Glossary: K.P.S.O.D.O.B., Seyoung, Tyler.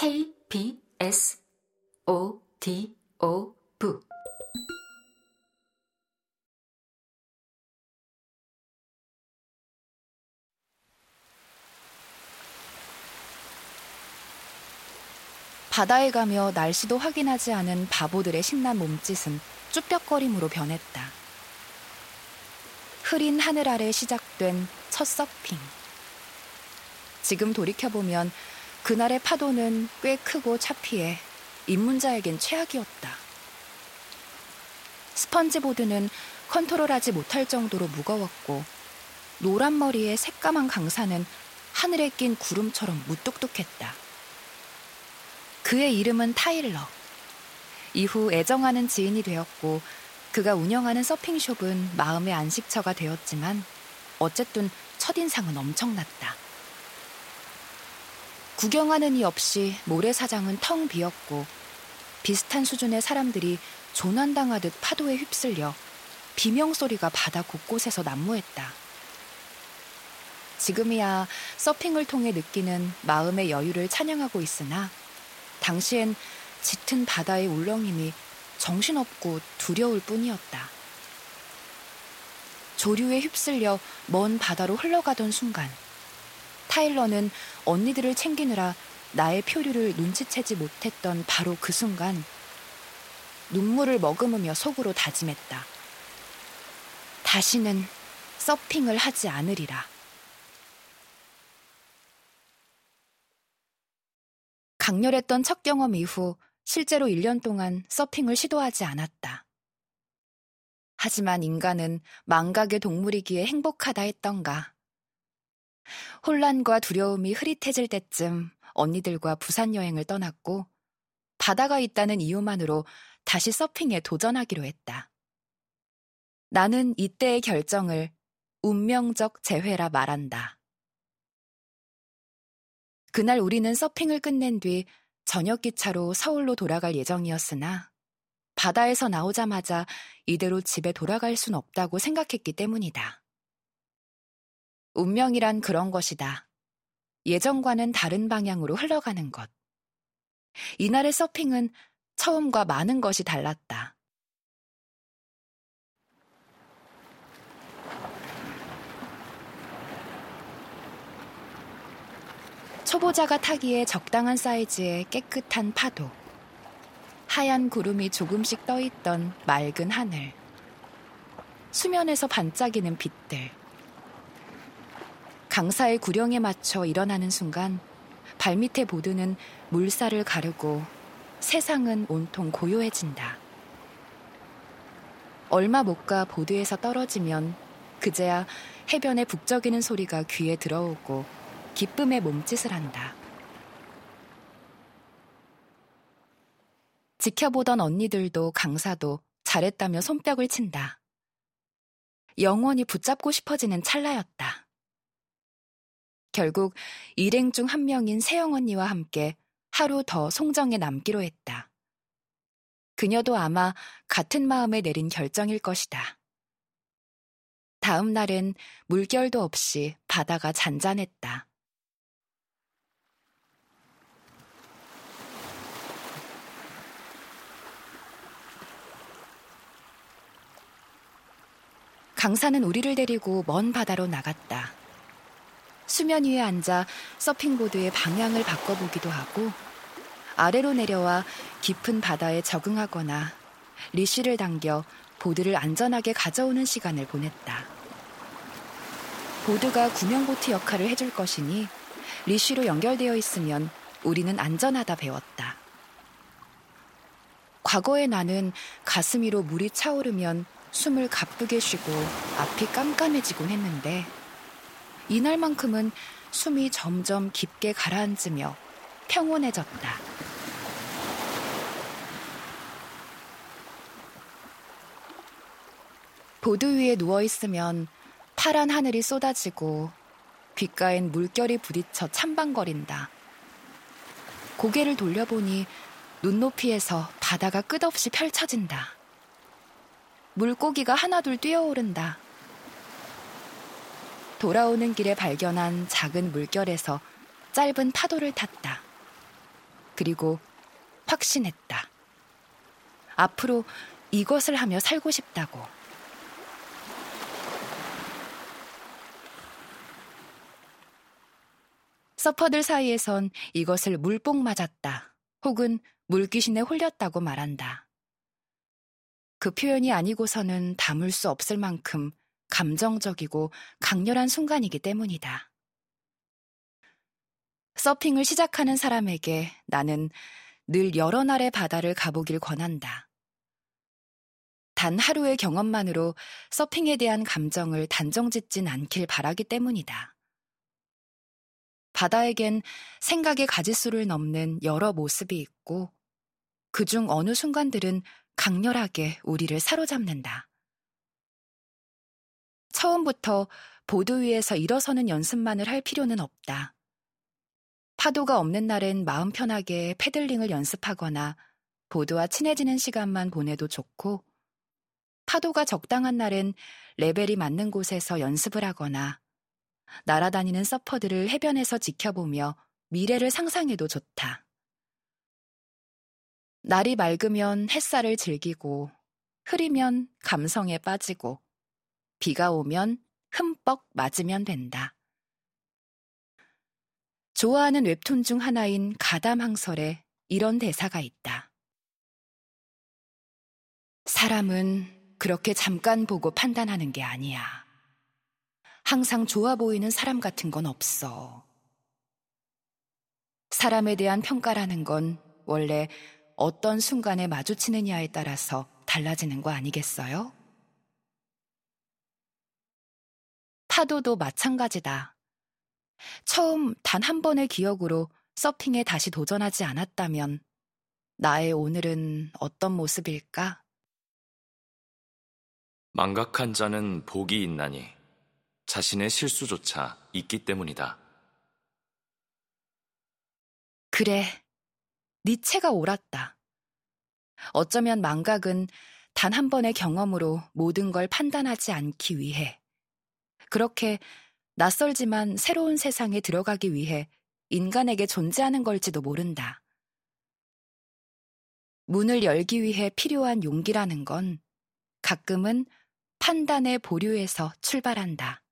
K.P.S.O.D.O.B. 바다에 가며 날씨도 확인하지 않은 바보들의 신난 몸짓은 쭈뼛거림으로 변했다. 흐린 하늘 아래 시작된 첫 서핑. 지금 돌이켜보면 그날의 파도는 꽤 크고 차피해 입문자에겐 최악이었다. 스펀지보드는 컨트롤하지 못할 정도로 무거웠고 노란 머리에 새까만 강사는 하늘에 낀 구름처럼 무뚝뚝했다. 그의 이름은 타일러. 이후 애정하는 지인이 되었고 그가 운영하는 서핑숍은 마음의 안식처가 되었지만 어쨌든 첫인상은 엄청났다. 구경하는 이 없이 모래사장은 텅 비었고 비슷한 수준의 사람들이 조난당하듯 파도에 휩쓸려 비명소리가 바다 곳곳에서 난무했다. 지금이야 서핑을 통해 느끼는 마음의 여유를 찬양하고 있으나 당시엔 짙은 바다의 울렁임이 정신없고 두려울 뿐이었다. 조류에 휩쓸려 먼 바다로 흘러가던 순간 타일러는 언니들을 챙기느라 나의 표류를 눈치채지 못했던 바로 그 순간 눈물을 머금으며 속으로 다짐했다. 다시는 서핑을 하지 않으리라. 강렬했던 첫 경험 이후 실제로 1년 동안 서핑을 시도하지 않았다. 하지만 인간은 망각의 동물이기에 행복하다 했던가. 혼란과 두려움이 흐릿해질 때쯤 언니들과 부산 여행을 떠났고 바다가 있다는 이유만으로 다시 서핑에 도전하기로 했다. 나는 이때의 결정을 운명적 재회라 말한다. 그날 우리는 서핑을 끝낸 뒤 저녁 기차로 서울로 돌아갈 예정이었으나 바다에서 나오자마자 이대로 집에 돌아갈 순 없다고 생각했기 때문이다. 운명이란 그런 것이다. 예정과는 다른 방향으로 흘러가는 것. 이날의 서핑은 처음과 많은 것이 달랐다. 초보자가 타기에 적당한 사이즈의 깨끗한 파도, 하얀 구름이 조금씩 떠있던 맑은 하늘, 수면에서 반짝이는 빛들. 강사의 구령에 맞춰 일어나는 순간 발밑의 보드는 물살을 가르고 세상은 온통 고요해진다. 얼마 못 가 보드에서 떨어지면 그제야 해변의 북적이는 소리가 귀에 들어오고 기쁨의 몸짓을 한다. 지켜보던 언니들도 강사도 잘했다며 손뼉을 친다. 영원히 붙잡고 싶어지는 찰나였다. 결국 일행 중 한 명인 세영 언니와 함께 하루 더 송정에 남기로 했다. 그녀도 아마 같은 마음에 내린 결정일 것이다. 다음 날엔 물결도 없이 바다가 잔잔했다. 강사는 우리를 데리고 먼 바다로 나갔다. 수면 위에 앉아 서핑보드의 방향을 바꿔보기도 하고 아래로 내려와 깊은 바다에 적응하거나 리쉬를 당겨 보드를 안전하게 가져오는 시간을 보냈다. 보드가 구명보트 역할을 해줄 것이니 리쉬로 연결되어 있으면 우리는 안전하다 배웠다. 과거의 나는 가슴 위로 물이 차오르면 숨을 가쁘게 쉬고 앞이 깜깜해지곤 했는데 이날만큼은 숨이 점점 깊게 가라앉으며 평온해졌다. 보드 위에 누워있으면 파란 하늘이 쏟아지고 귓가엔 물결이 부딪혀 찬방거린다. 고개를 돌려보니 눈높이에서 바다가 끝없이 펼쳐진다. 물고기가 하나둘 뛰어오른다. 돌아오는 길에 발견한 작은 물결에서 짧은 파도를 탔다. 그리고 확신했다. 앞으로 이것을 하며 살고 싶다고. 서퍼들 사이에선 이것을 물뽕 맞았다 혹은 물귀신에 홀렸다고 말한다. 그 표현이 아니고서는 담을 수 없을 만큼 감정적이고 강렬한 순간이기 때문이다. 서핑을 시작하는 사람에게 나는 늘 여러 날의 바다를 가보길 권한다. 단 하루의 경험만으로 서핑에 대한 감정을 단정짓진 않길 바라기 때문이다. 바다에겐 생각의 가짓수를 넘는 여러 모습이 있고 그중 어느 순간들은 강렬하게 우리를 사로잡는다. 처음부터 보드 위에서 일어서는 연습만을 할 필요는 없다. 파도가 없는 날엔 마음 편하게 패들링을 연습하거나 보드와 친해지는 시간만 보내도 좋고 파도가 적당한 날엔 레벨이 맞는 곳에서 연습을 하거나 날아다니는 서퍼들을 해변에서 지켜보며 미래를 상상해도 좋다. 날이 맑으면 햇살을 즐기고 흐리면 감성에 빠지고 비가 오면 흠뻑 맞으면 된다. 좋아하는 웹툰 중 하나인 가담항설에 이런 대사가 있다. 사람은 그렇게 잠깐 보고 판단하는 게 아니야. 항상 좋아 보이는 사람 같은 건 없어. 사람에 대한 평가라는 건 원래 어떤 순간에 마주치느냐에 따라서 달라지는 거 아니겠어요? 파도도 마찬가지다. 처음 단 한 번의 기억으로 서핑에 다시 도전하지 않았다면 나의 오늘은 어떤 모습일까? 망각한 자는 복이 있나니 자신의 실수조차 있기 때문이다. 그래, 니체가 옳았다. 어쩌면 망각은 단 한 번의 경험으로 모든 걸 판단하지 않기 위해 그렇게 낯설지만 새로운 세상에 들어가기 위해 인간에게 존재하는 걸지도 모른다. 문을 열기 위해 필요한 용기라는 건 가끔은 판단의 보류에서 출발한다.